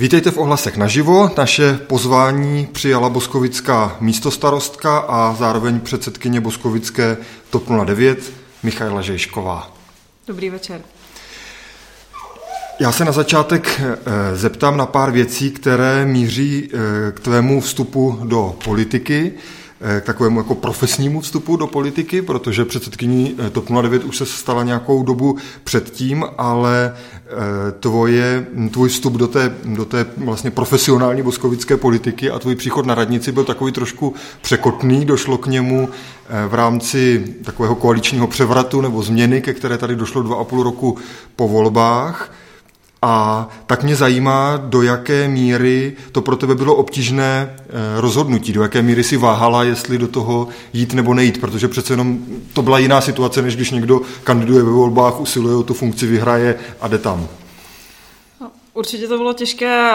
Vítejte v Ohlasech naživo. Naše pozvání přijala boskovická místostarostka a zároveň předsedkyně boskovické TOP 09 Michaela Ježková. Dobrý večer. Já se na začátek zeptám na pár věcí, které míří k tvému vstupu do politiky, k takovému jako profesnímu vstupu do politiky, protože předsedkyní TOP 09 už se stala nějakou dobu předtím, ale tvůj vstup do té vlastně profesionální boskovické politiky a tvůj příchod na radnici byl takový trošku překotný, došlo k němu v rámci takového koaličního převratu nebo změny, ke které tady došlo 2,5 roku po volbách. A tak mě zajímá, do jaké míry to pro tebe bylo obtížné rozhodnutí, do jaké míry si váhala, jestli do toho jít nebo nejít, protože přece jenom to byla jiná situace, než když někdo kandiduje ve volbách, usiluje o tu funkci, vyhraje a jde tam. Určitě to bylo těžké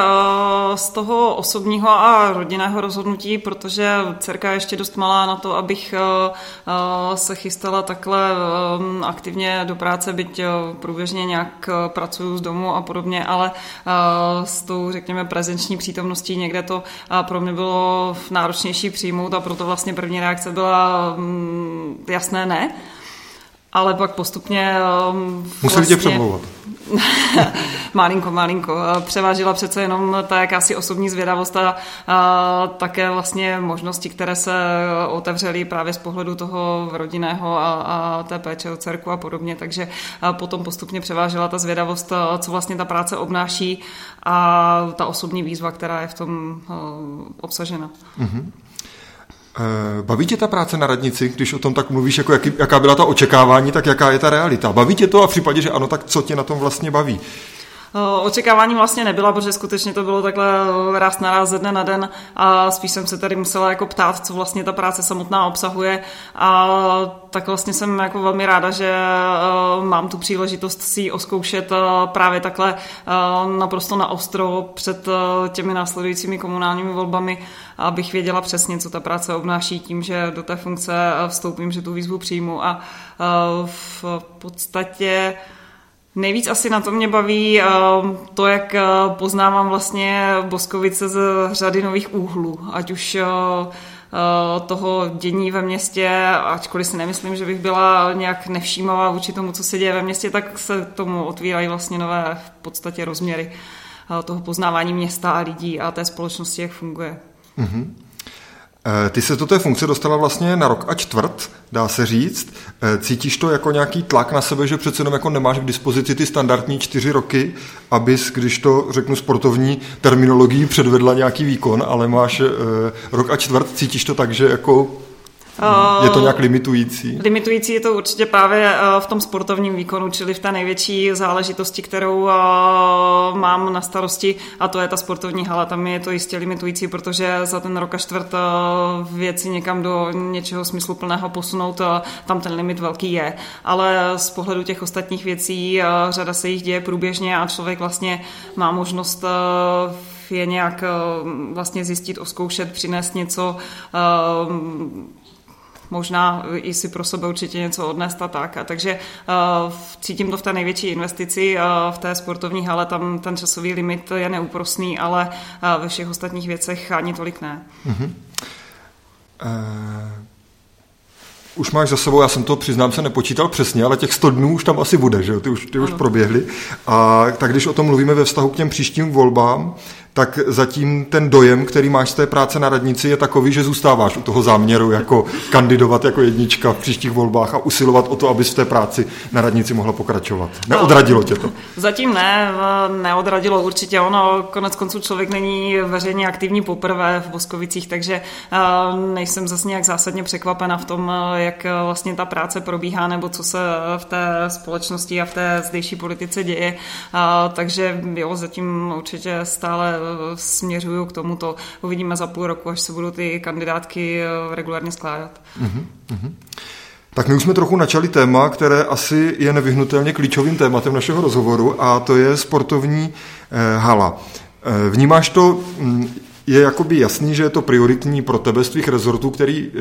z toho osobního a rodinného rozhodnutí, protože dcerka je ještě dost malá na to, abych se chystala takhle aktivně do práce, byť průběžně nějak pracuju z domu a podobně, ale s tou, řekněme, prezenční přítomností někde to pro mě bylo náročnější přijmout a proto vlastně první reakce byla jasné ne, ale pak postupně... Museli tě přemlouvat. Malinko. Převážila přece jenom ta jakási osobní zvědavost a také vlastně možnosti, které se otevřely právě z pohledu toho rodinného a té péče o dcerku a podobně, takže potom postupně převážila ta zvědavost, co vlastně ta práce obnáší a ta osobní výzva, která je v tom obsažena. Mm-hmm. Baví tě ta práce na radnici, když o tom tak mluvíš, jako jaká byla ta očekávání, tak jaká je ta realita? Baví tě to a v případě, že ano, tak co tě na tom vlastně baví? Očekávání vlastně nebyla, protože skutečně to bylo takhle ráz na ráz ze dne na den a spíš jsem se tady musela jako ptát, co vlastně ta práce samotná obsahuje a tak vlastně jsem jako velmi ráda, že mám tu příležitost si ji oskoušet právě takhle naprosto naostro před těmi následujícími komunálními volbami, abych věděla přesně, co ta práce obnáší tím, že do té funkce vstoupím, že tu výzvu přijmu a v podstatě... Nejvíc asi na to mě baví to, jak poznávám vlastně Boskovice z řady nových úhlů, ať už toho dění ve městě, ačkoliv si nemyslím, že bych byla nějak nevšímavá vůči tomu, co se děje ve městě, tak se tomu otvírají vlastně nové v podstatě rozměry toho poznávání města a lidí a té společnosti, jak funguje. Mm-hmm. Ty se do té funkce dostala vlastně na rok a čtvrt, dá se říct. Cítíš to jako nějaký tlak na sebe, že přece jenom jako nemáš k dispozici ty standardní 4 roky, abys, když to řeknu sportovní terminologií, předvedla nějaký výkon, ale máš rok a čtvrt, cítíš to tak, že jako... Je to nějak limitující? Limitující je to určitě právě v tom sportovním výkonu, čili v té největší záležitosti, kterou mám na starosti, a to je ta sportovní hala. Tam je to jistě limitující, protože za ten rok a čtvrt věci někam do něčeho smysluplného posunout, tam ten limit velký je. Ale z pohledu těch ostatních věcí řada se jich děje průběžně a člověk vlastně má možnost je nějak vlastně zjistit, oskoušet, přinést něco, možná i si pro sebe určitě něco odnést a tak. A takže cítím to v té největší investici, v té sportovní hale, tam ten časový limit je neúprosný, ale ve všech ostatních věcech ani tolik ne. Mm-hmm. Už máš za sebou, já jsem to, přiznám se, nepočítal přesně, ale těch 100 dnů už tam asi bude, že jo? Ty už proběhly. A tak když o tom mluvíme ve vztahu k těm příštím volbám, tak zatím ten dojem, který máš z té práce na radnici, je takový, že zůstáváš u toho záměru jako kandidovat jako jednička v příštích volbách a usilovat o to, abys v té práci na radnici mohla pokračovat. Neodradilo tě to? Zatím neodradilo určitě. Ono koneckonců člověk není veřejně aktivní poprvé v Boskovicích, takže nejsem zase nějak zásadně překvapena v tom, jak vlastně ta práce probíhá nebo co se v té společnosti a v té zdejší politice děje. Takže jo, zatím určitě stále směřuju k tomuto. Uvidíme za 0,5 roku, až se budou ty kandidátky regulárně skládat. Mm-hmm. Tak my už jsme trochu načali téma, které asi je nevyhnutelně klíčovým tématem našeho rozhovoru, a to je sportovní hala. Vnímáš to... Je jakoby jasný, že je to prioritní pro tebe z tvých rezortů, který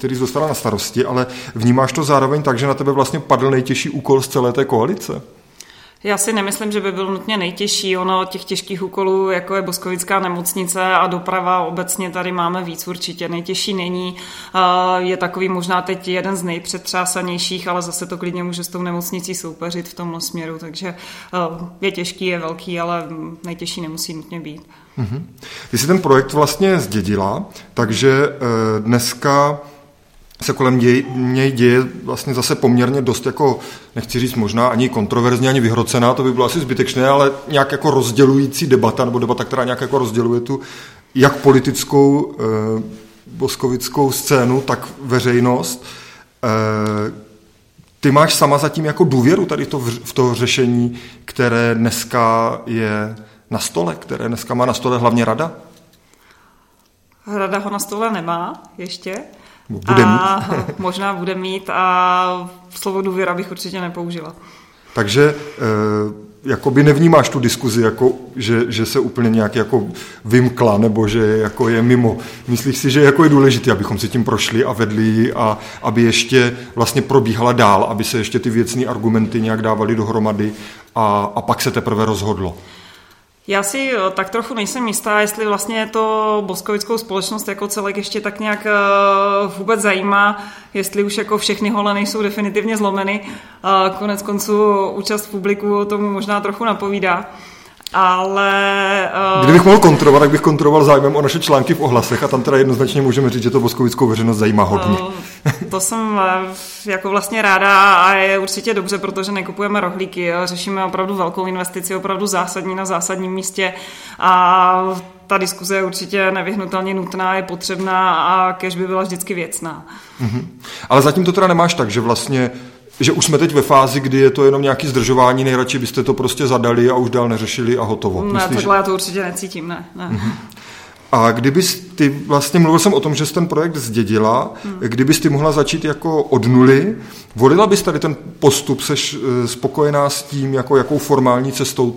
jsi dostala na starosti, ale vnímáš to zároveň tak, že na tebe vlastně padl nejtěžší úkol z celé té koalice? Já si nemyslím, že by byl nutně nejtěžší. Ono těch těžkých úkolů, jako je Boskovická nemocnice a doprava obecně tady máme víc určitě. Nejtěžší není. Je takový možná teď jeden z nejpřetřásanějších, ale zase to klidně může s tou nemocnicí soupeřit v tomhle směru. Takže je těžký, je velký, ale nejtěžší nemusí nutně být. Mhm. Ty jsi ten projekt vlastně zdědila, takže dneska se kolem něj děje vlastně zase poměrně dost, jako nechci říct možná ani kontroverzně, ani vyhrocená, to by bylo asi zbytečné, ale nějak jako rozdělující debata, nebo debata, která nějak jako rozděluje tu jak politickou boskovickou scénu, tak veřejnost. Ty máš sama zatím jako důvěru tady v to řešení, které dneska je na stole, které dneska má na stole hlavně rada? Rada ho na stole nemá ještě. A možná bude mít a slovo důvěra bych určitě nepoužila. Takže jakoby nevnímáš tu diskuzi, jako, že se úplně nějak jako vymkla nebo že jako je mimo. Myslíš si, že jako je důležité, abychom si tím prošli a vedli a aby ještě vlastně probíhala dál, aby se ještě ty věcné argumenty nějak dávaly dohromady a pak se teprve rozhodlo? Já si tak trochu nejsem jistá, jestli vlastně to boskovickou společnost jako celek ještě tak nějak vůbec zajímá, jestli už jako všechny hole nejsou definitivně zlomeny. Konec konců účast publiku tomu možná trochu napovídá. Ale kdybych mohl kontrolovat, tak bych kontroloval zájmem o naše články v Ohlasech a tam teda jednoznačně můžeme říct, že to boskovickou veřejnost zajímá hodně. To jsem jako vlastně ráda a je určitě dobře, protože nekupujeme rohlíky, řešíme opravdu velkou investici, opravdu zásadní na zásadním místě a ta diskuze je určitě nevyhnutelně nutná, je potřebná a kéž by byla vždycky věcná. Mhm. Ale zatím to teda nemáš tak, že vlastně že už jsme teď ve fázi, kdy je to jenom nějaké zdržování, nejradši byste to prostě zadali a už dál neřešili a hotovo. Ne, myslíš, takhle že... já to určitě necítím, ne. Mm-hmm. A kdybys ty, vlastně mluvil jsem o tom, že jsi ten projekt zdědila, kdybys ty mohla začít jako od nuly, volila bys tady ten postup, seš spokojená s tím, jako, jakou formální cestou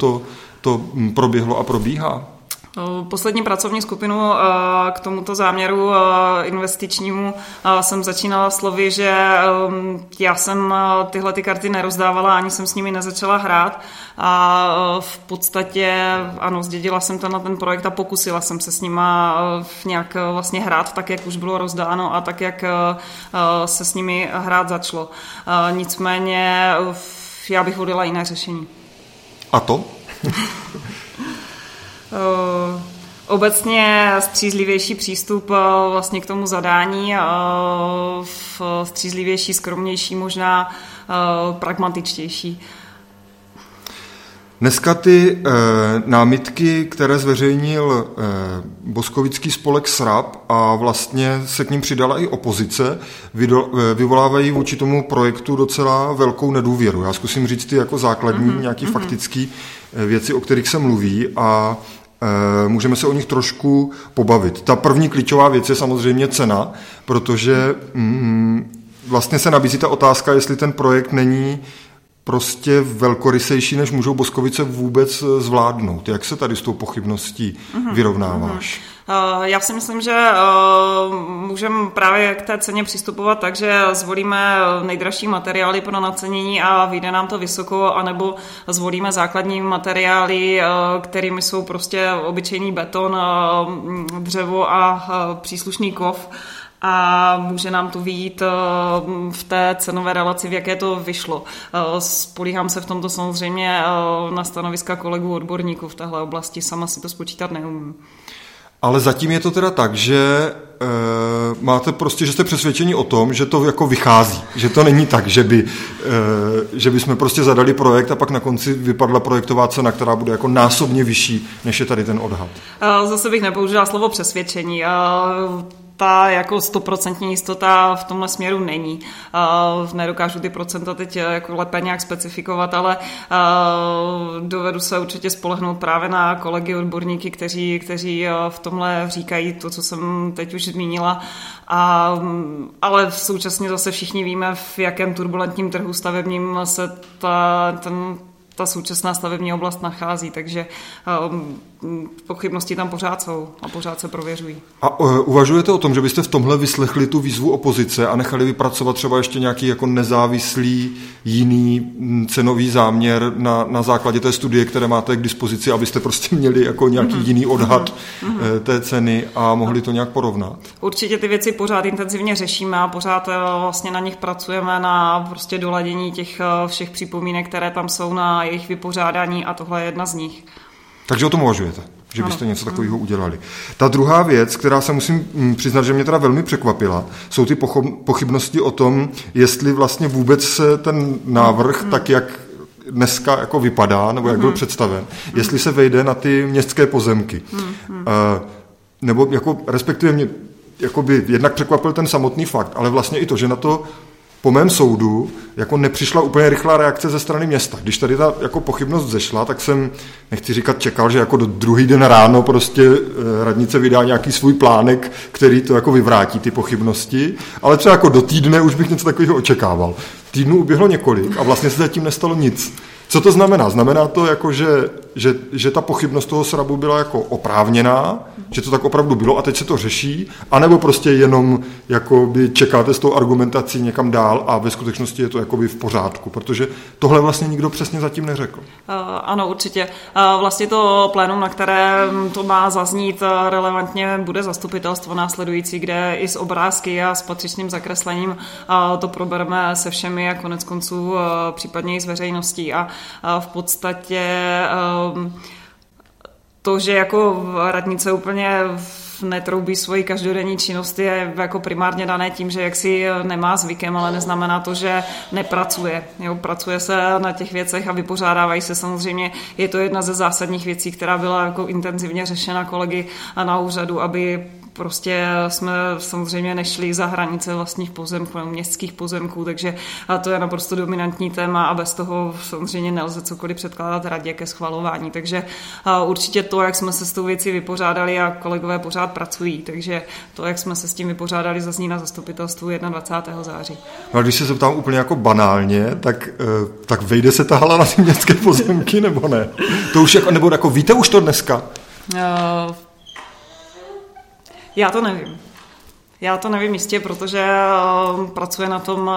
to proběhlo a probíhá? Poslední pracovní skupinu k tomuto záměru investičnímu jsem začínala slovy, že já jsem tyhle ty karty nerozdávala, ani jsem s nimi nezačala hrát a v podstatě ano, zdědila jsem ten projekt a pokusila jsem se s nima nějak vlastně hrát tak, jak už bylo rozdáno a tak, jak se s nimi hrát začalo. Nicméně já bych volila jiné řešení. A to? Obecně střízlivější přístup vlastně k tomu zadání, střízlivější, skromnější, možná pragmatičtější. Dneska ty námitky, které zveřejnil boskovický spolek SRAB a vlastně se k ním přidala i opozice, vyvolávají vůči tomu projektu docela velkou nedůvěru. Já zkusím říct ty jako základní nějaký faktický věci, o kterých se mluví a můžeme se o nich trošku pobavit. Ta první klíčová věc je samozřejmě cena, protože vlastně se nabízí ta otázka, jestli ten projekt není prostě velkorysejší, než můžou Boskovice vůbec zvládnout. Jak se tady s tou pochybností vyrovnáváš? Já si myslím, že můžeme právě k té ceně přistupovat tak, že zvolíme nejdražší materiály pro nacenění a vyjde nám to vysoko, anebo zvolíme základní materiály, kterými jsou prostě obyčejný beton, dřevo a příslušný kov. A může nám to vyjít v té cenové relaci, v jaké to vyšlo. Spolíhám se v tomto samozřejmě na stanoviska kolegů odborníků v téhle oblasti, sama si to spočítat neumím. Ale zatím je to teda tak, že máte prostě, že jste přesvědčeni o tom, že to jako vychází, že to není tak, že by jsme prostě zadali projekt a pak na konci vypadla projektová cena, která bude jako násobně vyšší, než je tady ten odhad. Zase bych nepoužila slovo přesvědčení. Ta jako 100% jistota v tomhle směru není. Nedokážu ty procenta teď jako lépe nějak specifikovat, ale dovedu se určitě spolehnout právě na kolegy odborníky, kteří v tomhle říkají to, co jsem teď už zmínila. Ale současně zase všichni víme, v jakém turbulentním trhu stavebním se ta současná stavební oblast nachází, takže pochybnosti tam pořád jsou a pořád se prověřují. A uvažujete o tom, že byste v tomhle vyslechli tu výzvu opozice a nechali vypracovat třeba ještě nějaký jako nezávislý jiný cenový záměr na základě té studie, které máte k dispozici, abyste prostě měli jako nějaký jiný odhad té ceny a mohli to nějak porovnat? Určitě ty věci pořád intenzivně řešíme a pořád vlastně na nich pracujeme na prostě doladění těch všech připomínek, které tam jsou na jejich vypořádání a tohle je jedna z nich. Takže o tom uvažujete, že byste něco takového udělali. Ta druhá věc, která se musím přiznat, že mě teda velmi překvapila, jsou ty pochybnosti o tom, jestli vlastně vůbec ten návrh, tak jak dneska jako vypadá, nebo jak byl představen, jestli se vejde na ty městské pozemky. Nebo jako respektive mě jakoby jednak překvapil ten samotný fakt, ale vlastně i to, že na to po mém soudu jako nepřišla úplně rychlá reakce ze strany města. Když tady ta jako pochybnost vzešla, tak jsem, nechci říkat, čekal, že jako do druhý den ráno prostě radnice vydá nějaký svůj plánek, který to jako vyvrátí ty pochybnosti, ale třeba jako do týdne už bych něco takového očekával. Týdnů uběhlo několik a vlastně se zatím nestalo nic. Co to znamená? Znamená to, jako, že ta pochybnost toho SRABu byla jako oprávněná, že to tak opravdu bylo a teď se to řeší, anebo prostě jenom jakoby čekáte s tou argumentací někam dál a ve skutečnosti je to jakoby v pořádku, protože tohle vlastně nikdo přesně zatím neřekl. Ano, určitě. Vlastně to plénum, na kterém to má zaznít relevantně, bude zastupitelstvo následující, kde i s obrázky a s patřičným zakreslením to probereme se všemi a konec konců případně i s veřejností. A v podstatě to, že jako radnice úplně netroubí svoji každodenní činnost, je jako primárně dané tím, že jak si nemá zvykem, ale neznamená to, že nepracuje. Jo, pracuje se na těch věcech a vypořádávají se samozřejmě. Je to jedna ze zásadních věcí, která byla jako intenzivně řešena kolegy na úřadu, aby prostě jsme samozřejmě nešli za hranice vlastních pozemků nebo městských pozemků, takže to je naprosto dominantní téma a bez toho samozřejmě nelze cokoliv předkládat radě ke schvalování. Takže určitě to, jak jsme se s tou věcí vypořádali a kolegové pořád pracují, takže to, jak jsme se s tím vypořádali, zazní na zastupitelstvu 21. září. No a když se zeptám úplně jako banálně, tak vejde se ta hala na ty městské pozemky nebo ne? To už jako, nebo jako víte už to dneska? Já to nevím. Já to nevím jistě, protože pracuje na tom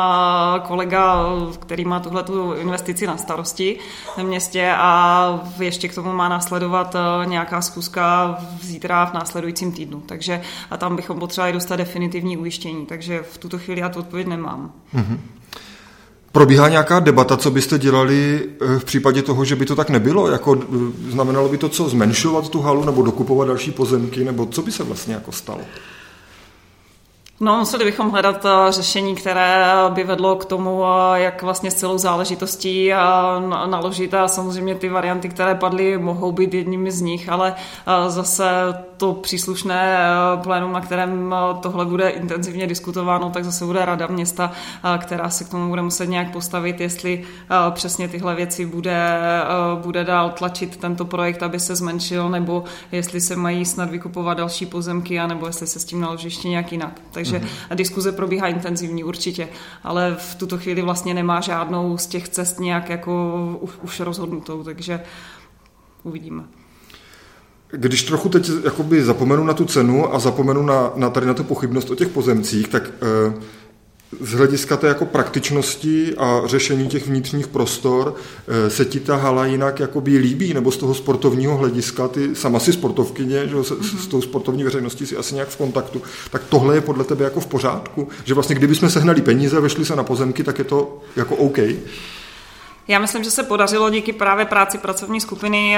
kolega, který má tuhletu investici na starosti ve městě a ještě k tomu má následovat nějaká schůzka zítra v následujícím týdnu. Takže a tam bychom potřebovali dostat definitivní ujištění. Takže v tuto chvíli já tu odpověď nemám. Mm-hmm. Probíhá nějaká debata, co byste dělali v případě toho, že by to tak nebylo? Jako, znamenalo by to co? Zmenšovat tu halu nebo dokupovat další pozemky? Nebo co by se vlastně jako stalo? No, museli bychom hledat řešení, které by vedlo k tomu, jak vlastně s celou záležitostí naložit a samozřejmě ty varianty, které padly, mohou být jedním z nich, ale zase to příslušné plénum, na kterém tohle bude intenzivně diskutováno, tak zase bude rada města, která se k tomu bude muset nějak postavit, jestli přesně tyhle věci bude dál tlačit tento projekt, aby se zmenšil, nebo jestli se mají snad vykupovat další pozemky, anebo jestli se s tím naloží ještě nějak jinak. Takže diskuze probíhá intenzivní určitě, ale v tuto chvíli vlastně nemá žádnou z těch cest nějak jako už rozhodnutou, takže uvidíme. Když trochu teď jakoby zapomenu na tu cenu a zapomenu na tady na tu pochybnost o těch pozemcích, tak z hlediska té jako praktičnosti a řešení těch vnitřních prostor se ti ta hala jinak jakoby líbí, nebo z toho sportovního hlediska, ty sama si sportovkyně, že s tou sportovní veřejností si asi nějak v kontaktu, tak tohle je podle tebe jako v pořádku? Že vlastně kdybychom sehnali peníze, vešli se na pozemky, tak je to jako OK? Já myslím, že se podařilo díky právě práci pracovní skupiny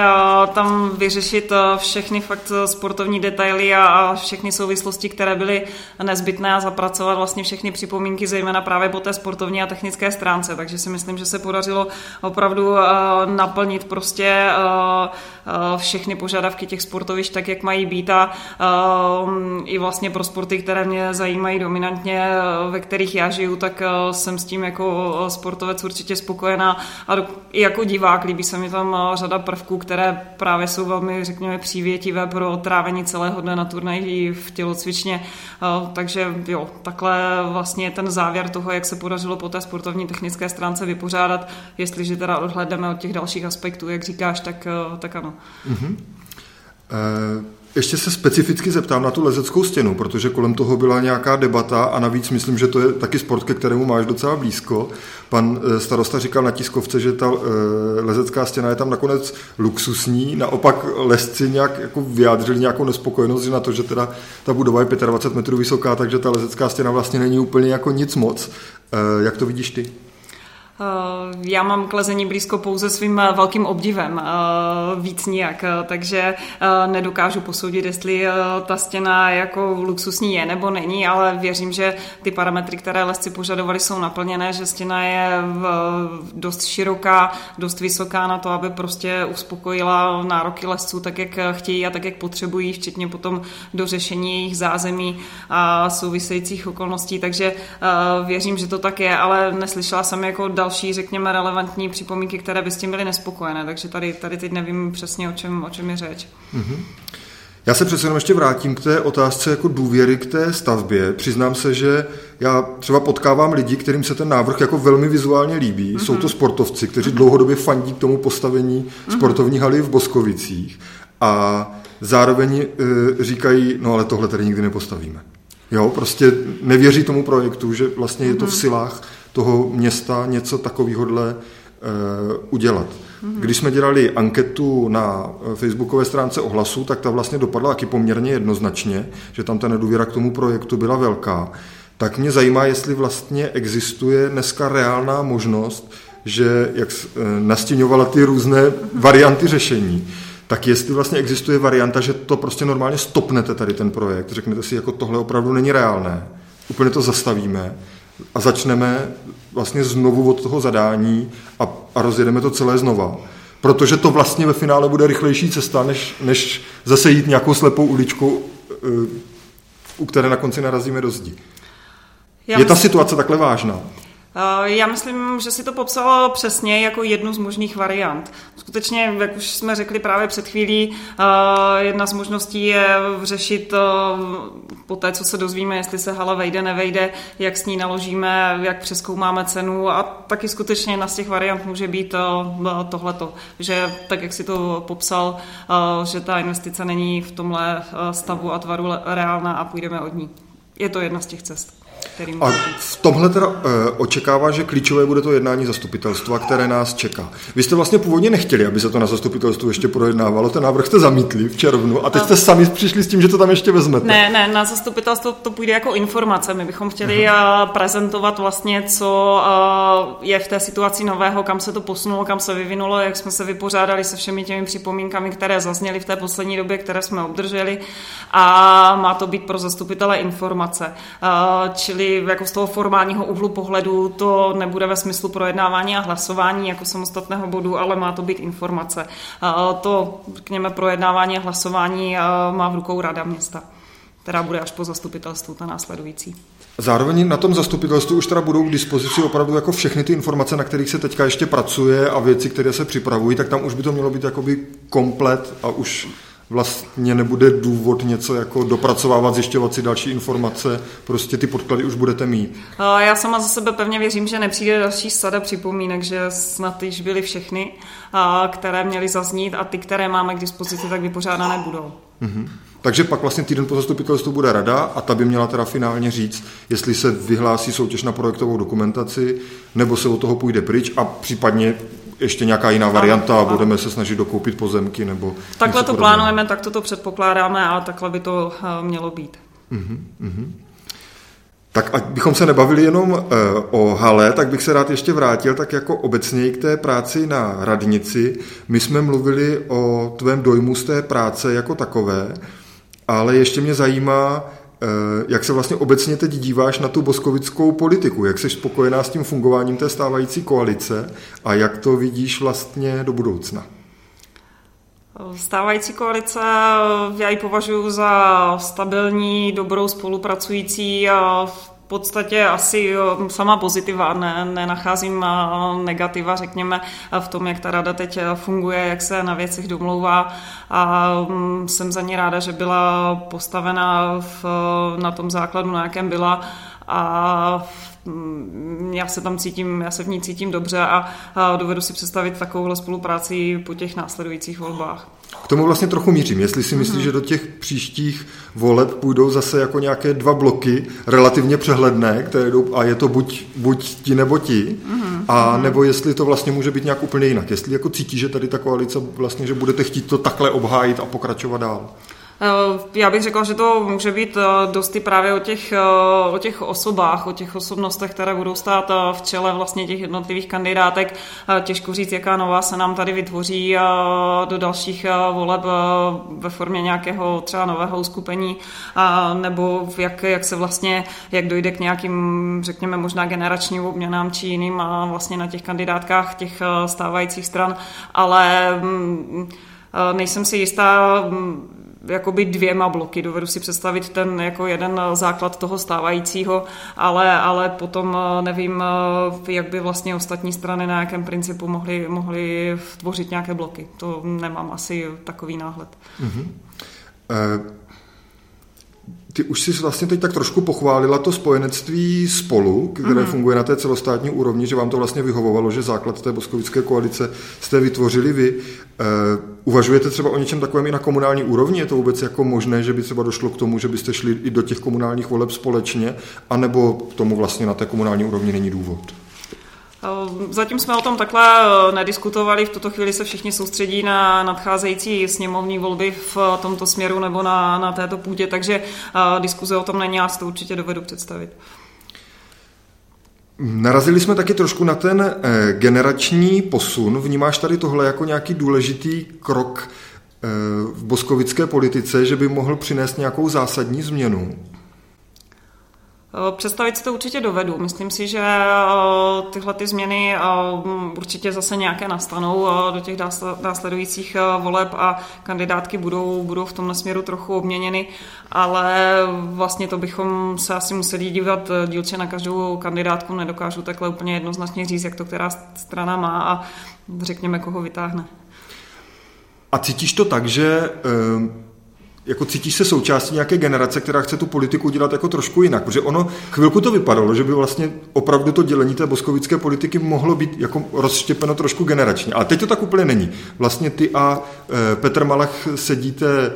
tam vyřešit všechny fakt sportovní detaily a všechny souvislosti, které byly nezbytné a zapracovat vlastně všechny připomínky, zejména právě po té sportovní a technické stránce. Takže si myslím, že se podařilo opravdu naplnit prostě všechny požadavky těch sportovišť tak, jak mají být a i vlastně pro sporty, které mě zajímají dominantně, ve kterých já žiju, tak jsem s tím jako sportovec určitě spokojená. A i jako divák líbí se mi tam řada prvků, které právě jsou velmi, řekněme, přívětivé pro trávení celého dne na turnaji v tělocvičně. Takže jo, takhle vlastně ten závěr toho, jak se podařilo po té sportovní technické stránce vypořádat, jestliže teda odhlédneme od těch dalších aspektů, jak říkáš, tak ano. Mm-hmm. Ještě se specificky zeptám na tu lezeckou stěnu, protože kolem toho byla nějaká debata a navíc myslím, že to je taky sport, ke kterému máš docela blízko. Pan starosta říkal na tiskovce, že ta lezecká stěna je tam nakonec luxusní, naopak lezci nějak jako vyjádřili nějakou nespokojenost, že na to, že teda ta budova je 25 metrů vysoká, takže ta lezecká stěna vlastně není úplně jako nic moc. Jak to vidíš ty? Já mám k lezení blízko pouze svým velkým obdivem, víc nijak, takže nedokážu posoudit, jestli ta stěna jako luxusní je nebo není, ale věřím, že ty parametry, které lezci požadovali, jsou naplněné, že stěna je dost široká, dost vysoká na to, aby prostě uspokojila nároky lesců tak, jak chtějí a tak, jak potřebují, včetně potom dořešení jejich zázemí a souvisejících okolností, takže věřím, že to tak je, ale neslyšela jsem jako další, řekněme, relevantní připomínky, které by s tím byly nespokojené, takže tady teď nevím přesně, o čem je řeč. Mm-hmm. Já se přece jenom ještě vrátím k té otázce jako důvěry k té stavbě. Přiznám se, že já třeba potkávám lidi, kterým se ten návrh jako velmi vizuálně líbí. Mm-hmm. Jsou to sportovci, kteří dlouhodobě fandí k tomu postavení sportovní haly v Boskovicích a zároveň říkají, no ale tohle tady nikdy nepostavíme. Jo, prostě nevěří tomu projektu, že vlastně je to v silách toho města něco takovýhodle udělat. Když jsme dělali anketu na facebookové stránce Ohlasu, tak ta vlastně dopadla taky poměrně jednoznačně, že tam ta nedůvěra k tomu projektu byla velká. Tak mě zajímá, jestli vlastně existuje dneska reálná možnost, že jak nastěňovala ty různé varianty řešení, tak jestli vlastně existuje varianta, že to prostě normálně stopnete tady ten projekt, řeknete si, jako tohle opravdu není reálné, úplně to zastavíme a začneme vlastně znovu od toho zadání a rozjedeme to celé znova. Protože to vlastně ve finále bude rychlejší cesta, než zase jít nějakou slepou uličkou, u které na konci narazíme do zdi. Je ta situace takhle vážná? Já myslím, že si to popsalo přesně jako jednu z možných variant. Skutečně, jak už jsme řekli právě před chvílí, jedna z možností je řešit po té, co se dozvíme, jestli se hala vejde, nevejde, jak s ní naložíme, jak přezkoumáme cenu a taky skutečně jedna z těch variant může být tohleto, že tak, jak si to popsal, že ta investice není v tomhle stavu a tvaru reálná a půjdeme od ní. Je to jedna z těch cest. A v tomhle teda očekává, že klíčové bude to jednání zastupitelstva, které nás čeká. Vy jste vlastně původně nechtěli, aby se to na zastupitelstvu ještě projednávalo, ten návrh jste zamítli v červnu a teď jste sami přišli s tím, že to tam ještě vezmete. Ne, na zastupitelstvo to půjde jako informace. My bychom chtěli prezentovat vlastně, co je v té situaci nového, kam se to posunulo, kam se vyvinulo, jak jsme se vypořádali se všemi těmi připomínkami, které zazněly v té poslední době, které jsme obdrželi, a má to být pro zastupitele informace. Čili jako z toho formálního úhlu pohledu to nebude ve smyslu projednávání a hlasování jako samostatného bodu, ale má to být informace. To, řekněme, projednávání a hlasování má v rukou rada města, která bude až po zastupitelstvu, ta následující. Zároveň na tom zastupitelstvu už teda budou k dispozici opravdu jako všechny ty informace, na kterých se teďka ještě pracuje a věci, které se připravují, tak tam už by to mělo být jakoby komplet a už vlastně nebude důvod něco jako dopracovávat, zjišťovat si další informace, prostě ty podklady už budete mít. Já sama za sebe pevně věřím, že nepřijde další sada připomínek, že snad již byly všechny, které měly zaznít, a ty, které máme k dispozici, tak vypořádané budou. Mhm. Takže pak vlastně týden po zastupitelstvu bude rada a ta by měla teda finálně říct, jestli se vyhlásí soutěž na projektovou dokumentaci, nebo se od toho půjde pryč a případně ještě nějaká jiná varianta a budeme se snažit dokoupit pozemky nebo... Takhle to plánujeme, takto to předpokládáme, ale takhle by to mělo být. Tak abychom se nebavili jenom o hale, tak bych se rád ještě vrátil tak jako obecněji k té práci na radnici. My jsme mluvili o tvém dojmu z té práce jako takové, ale ještě mě zajímá, jak se vlastně obecně teď díváš na tu boskovickou politiku, jak jsi spokojená s tím fungováním té stávající koalice a jak to vidíš vlastně do budoucna? Stávající koalice, já ji považuji za stabilní, dobrou, spolupracující a v podstatě asi sama pozitiva, nenacházím negativa, řekněme, v tom, jak ta rada teď funguje, jak se na věcech domlouvá, a jsem za ní ráda, že byla postavena na tom základu, na jakém byla, a já se v ní cítím dobře a dovedu si představit takovouhle spolupráci po těch následujících volbách. K tomu vlastně trochu mířím, jestli si myslíš, že do těch příštích voleb půjdou zase jako nějaké dva bloky, relativně přehledné, které jdou, a je to buď ti nebo ti, a nebo jestli to vlastně může být nějak úplně jinak. Jestli jako cítíš, že tady ta koalice vlastně, že budete chtít to takhle obhájit a pokračovat dál. Já bych řekla, že to může být dosti právě o těch osobách, o těch osobnostech, které budou stát v čele vlastně těch jednotlivých kandidátek. Těžko říct, jaká nová se nám tady vytvoří do dalších voleb ve formě nějakého třeba nového uskupení, nebo jak se vlastně, jak dojde k nějakým, řekněme, možná generačním obměnám či jiným vlastně na těch kandidátkách těch stávajících stran, ale nejsem si jistá jakoby dvěma bloky. Dovedu si představit ten jako jeden základ toho stávajícího, ale potom nevím, jak by vlastně ostatní strany na jakém principu mohly tvořit nějaké bloky. To nemám asi takový náhled. Ty už jsi vlastně teď tak trošku pochválila to spojenectví Spolu, které funguje na té celostátní úrovni, že vám to vlastně vyhovovalo, že základ té boskovické koalice jste vytvořili vy. Uvažujete třeba o něčem takovém i na komunální úrovni? Je to vůbec jako možné, že by třeba došlo k tomu, že byste šli i do těch komunálních voleb společně, anebo tomu vlastně na té komunální úrovni není důvod? Zatím jsme o tom takhle nediskutovali, v tuto chvíli se všichni soustředí na nadcházející sněmovní volby v tomto směru nebo na této půdě, takže diskuze o tom není, já si to určitě dovedu představit. Narazili jsme taky trošku na ten generační posun. Vnímáš tady tohle jako nějaký důležitý krok v boskovické politice, že by mohl přinést nějakou zásadní změnu? Představit si to určitě dovedu. Myslím si, že tyhle ty změny určitě zase nějaké nastanou do těch následujících voleb a kandidátky budou v tomhle směru trochu obměněny, ale vlastně to bychom se asi museli dívat dílčí na každou kandidátku. Nedokážu takhle úplně jednoznačně říct, jak to která strana má a řekněme, koho vytáhne. A cítíš to tak, že... Jako cítíš se součástí nějaké generace, která chce tu politiku dělat jako trošku jinak, protože ono chvilku to vypadalo, že by vlastně opravdu to dělení té boskovické politiky mohlo být jako rozštěpeno trošku generačně, ale teď to tak úplně není. Vlastně ty a Petr Malach sedíte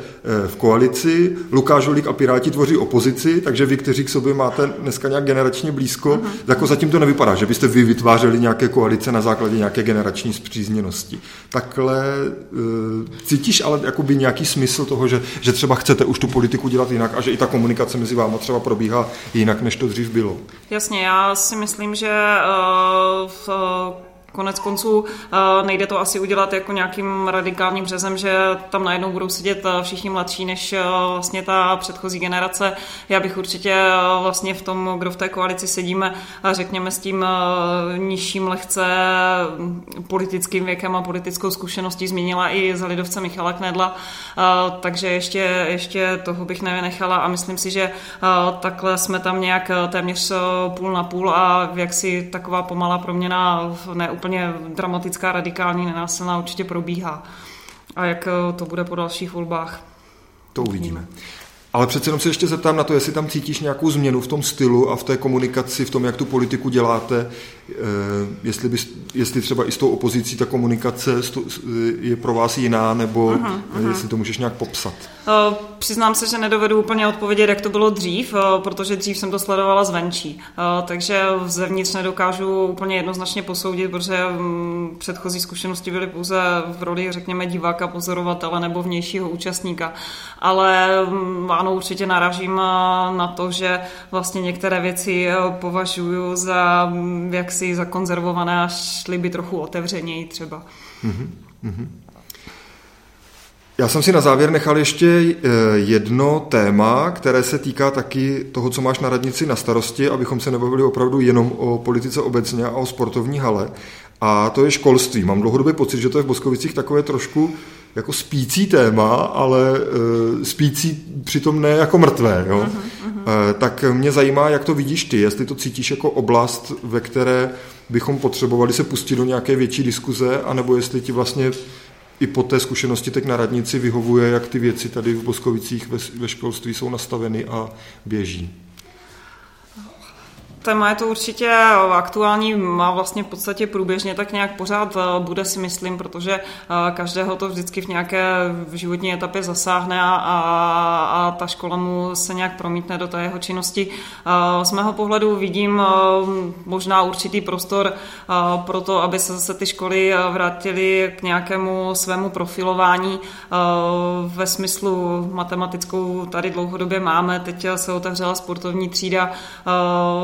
v koalici, Lukáš Holík a Piráti tvoří opozici, takže vy, kteří k sobě máte dneska nějak generačně blízko, jako zatím to nevypadá, že byste vy vytvářeli nějaké koalice na základě nějaké generační spřízněnosti. Takhle cítíš ale jakoby nějaký smysl toho, že třeba chcete už tu politiku dělat jinak a že i ta komunikace mezi váma třeba probíhá jinak, než to dřív bylo. Jasně, já si myslím, že konec konců nejde to asi udělat jako nějakým radikálním řezem, že tam najednou budou sedět všichni mladší než vlastně ta předchozí generace. Já bych určitě vlastně v tom, kdo v té koalici sedíme, řekněme s tím nižším lehce politickým věkem a politickou zkušeností zmínila i za lidovce Michala Knedla, takže ještě toho bych nevynechala a myslím si, že takhle jsme tam nějak téměř půl na půl a jaksi taková pomalá proměna neúplně dramatická, radikální, nenásilná určitě probíhá. A jak to bude po dalších volbách? To uvidíme. Ale přece jenom se ještě zeptám na to, jestli tam cítíš nějakou změnu v tom stylu a v té komunikaci, v tom, jak tu politiku děláte, jestli třeba i s tou opozicí ta komunikace je pro vás jiná, nebo jestli to můžeš nějak popsat. Přiznám se, že nedovedu úplně odpovědět, jak to bylo dřív, protože dřív jsem to sledovala zvenčí, takže zevnitř nedokážu úplně jednoznačně posoudit, protože předchozí zkušenosti byly pouze v roli, řekněme, diváka, pozorovatele nebo vnějšího účastníka, ale ano, určitě narážím na to, že vlastně některé věci považuju za jaksi zakonzervované a šly by trochu otevřeněji třeba. Já jsem si na závěr nechal ještě jedno téma, které se týká taky toho, co máš na radnici na starosti, abychom se nebavili opravdu jenom o politice obecně a o sportovní hale. A to je školství. Mám dlouhodobě pocit, že to je v Boskovicích takové trošku jako spící téma, ale spící přitom ne jako mrtvé. Jo? Tak mě zajímá, jak to vidíš ty, jestli to cítíš jako oblast, ve které bychom potřebovali se pustit do nějaké větší diskuze, anebo jestli ti vlastně i po té zkušenosti teď na radnici vyhovuje, jak ty věci tady v Boskovicích ve školství jsou nastaveny a běží. téma je to určitě aktuální, má vlastně v podstatě průběžně tak nějak pořád bude, si myslím, protože každého to vždycky v nějaké životní etapě zasáhne a ta škola mu se nějak promítne do té jeho činnosti. Z mého pohledu vidím možná určitý prostor pro to, aby se zase ty školy vrátily k nějakému svému profilování ve smyslu matematickou tady dlouhodobě máme, teď se otevřela sportovní třída,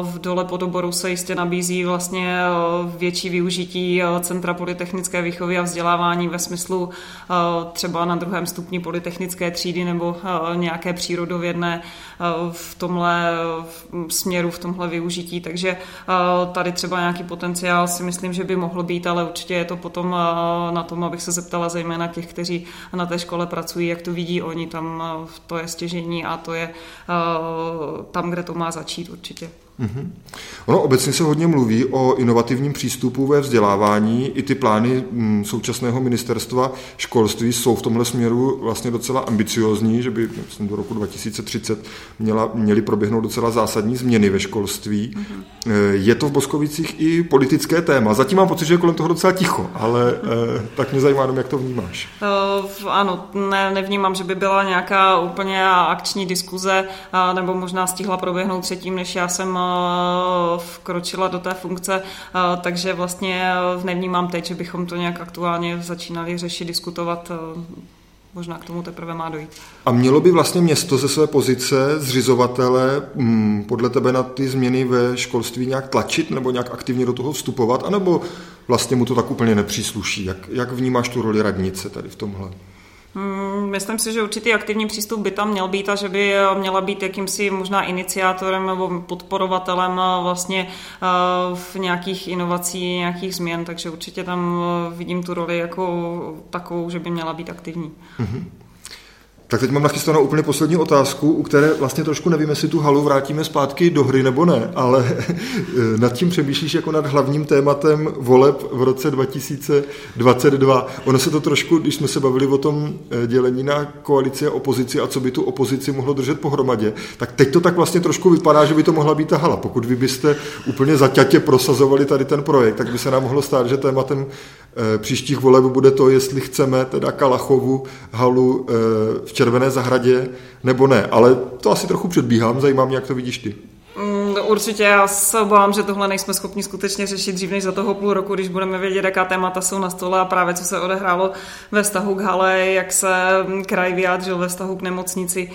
v Dole pod Oborou se jistě nabízí vlastně větší využití Centra polytechnické výchovy a vzdělávání ve smyslu třeba na 2. stupni polytechnické třídy nebo nějaké přírodovědné v tomhle směru, v tomhle využití, takže tady třeba nějaký potenciál si myslím, že by mohl být, ale určitě je to potom na tom, abych se zeptala zejména těch, kteří na té škole pracují, jak to vidí oni, tam to je stěžení a to je tam, kde to má začít určitě. Mm-hmm. Ono obecně se hodně mluví o inovativním přístupu ve vzdělávání. I ty plány současného ministerstva školství jsou v tomhle směru vlastně docela ambiciózní, že by do roku 2030 měly proběhnout docela zásadní změny ve školství. Mm-hmm. Je to v Boskovicích i politické téma. Zatím mám pocit, že je kolem toho docela ticho, ale tak mě zajímá, jak to vnímáš. Ano, nevnímám, že by byla nějaká úplně akční diskuze, nebo možná stihla proběhnout předtím, než já jsem vkročila do té funkce, takže vlastně nevnímám teď, že bychom to nějak aktuálně začínali řešit, diskutovat, možná k tomu teprve má dojít. A mělo by vlastně město ze své pozice zřizovatele podle tebe na ty změny ve školství nějak tlačit nebo nějak aktivně do toho vstupovat, anebo vlastně mu to tak úplně nepřísluší? Jak vnímáš tu roli radnice tady v tomhle? Myslím si, že určitý aktivní přístup by tam měl být a že by měla být jakýmsi možná iniciátorem nebo podporovatelem vlastně v nějakých inovací, nějakých změn, takže určitě tam vidím tu roli jako takovou, že by měla být aktivní. Mm-hmm. Tak teď mám nachystanou úplně poslední otázku, u které vlastně trošku nevím, jestli tu halu vrátíme zpátky do hry nebo ne, ale nad tím přemýšlíš jako nad hlavním tématem voleb v roce 2022. Ono se to trošku, když jsme se bavili o tom dělení na koalici a opozici a co by tu opozici mohlo držet pohromadě, tak teď to tak vlastně trošku vypadá, že by to mohla být ta hala. Pokud vy byste úplně zaťatě prosazovali tady ten projekt, tak by se nám mohlo stát, že tématem příštích voleb bude to, jestli chceme teda Kalachovu halu v Červené zahradě nebo ne, ale to asi trochu předbíhám, zajímá mě, jak to vidíš ty. Určitě, já se obávám, že tohle nejsme schopni skutečně řešit dřív než za toho půl roku, když budeme vědět, jaká témata jsou na stole a právě co se odehrálo ve vztahu k hale, jak se kraj vyjádřil ve vztahu k nemocnici.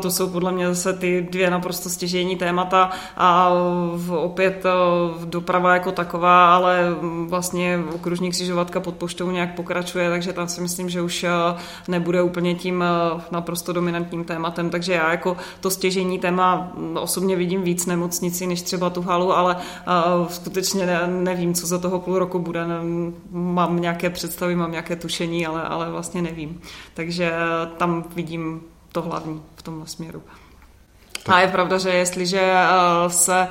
To jsou podle mě zase ty dvě naprosto stěžejní témata a opět doprava jako taková, ale vlastně okružní křižovatka pod Poštou nějak pokračuje, takže tam si myslím, že už nebude úplně tím naprosto dominantním tématem, takže já jako to stěžejní téma osobně vidím víc nemocnici než třeba tu halu, ale skutečně nevím, co za toho půl roku bude. Mám nějaké představy, mám nějaké tušení, ale vlastně nevím. Takže tam vidím to hlavní v tomhle směru. Tak. A je pravda, že jestliže se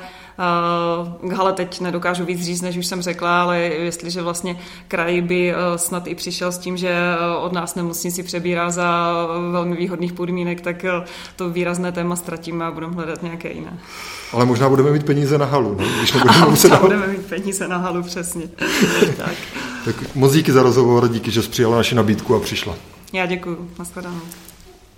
ale teď nedokážu víc říct, než už jsem řekla, ale jestliže vlastně kraj by snad i přišel s tím, že od nás nemocnici přebírá za velmi výhodných podmínek, tak to výrazné téma ztratíme a budeme hledat nějaké jiné. Ale možná budeme mít peníze na halu. Ne? Když budeme mít peníze na halu, přesně. Tak. Tak moc díky za rozhovor, díky, že jsi přijala naši nabídku a přišla. Já děkuju. Nashledanou.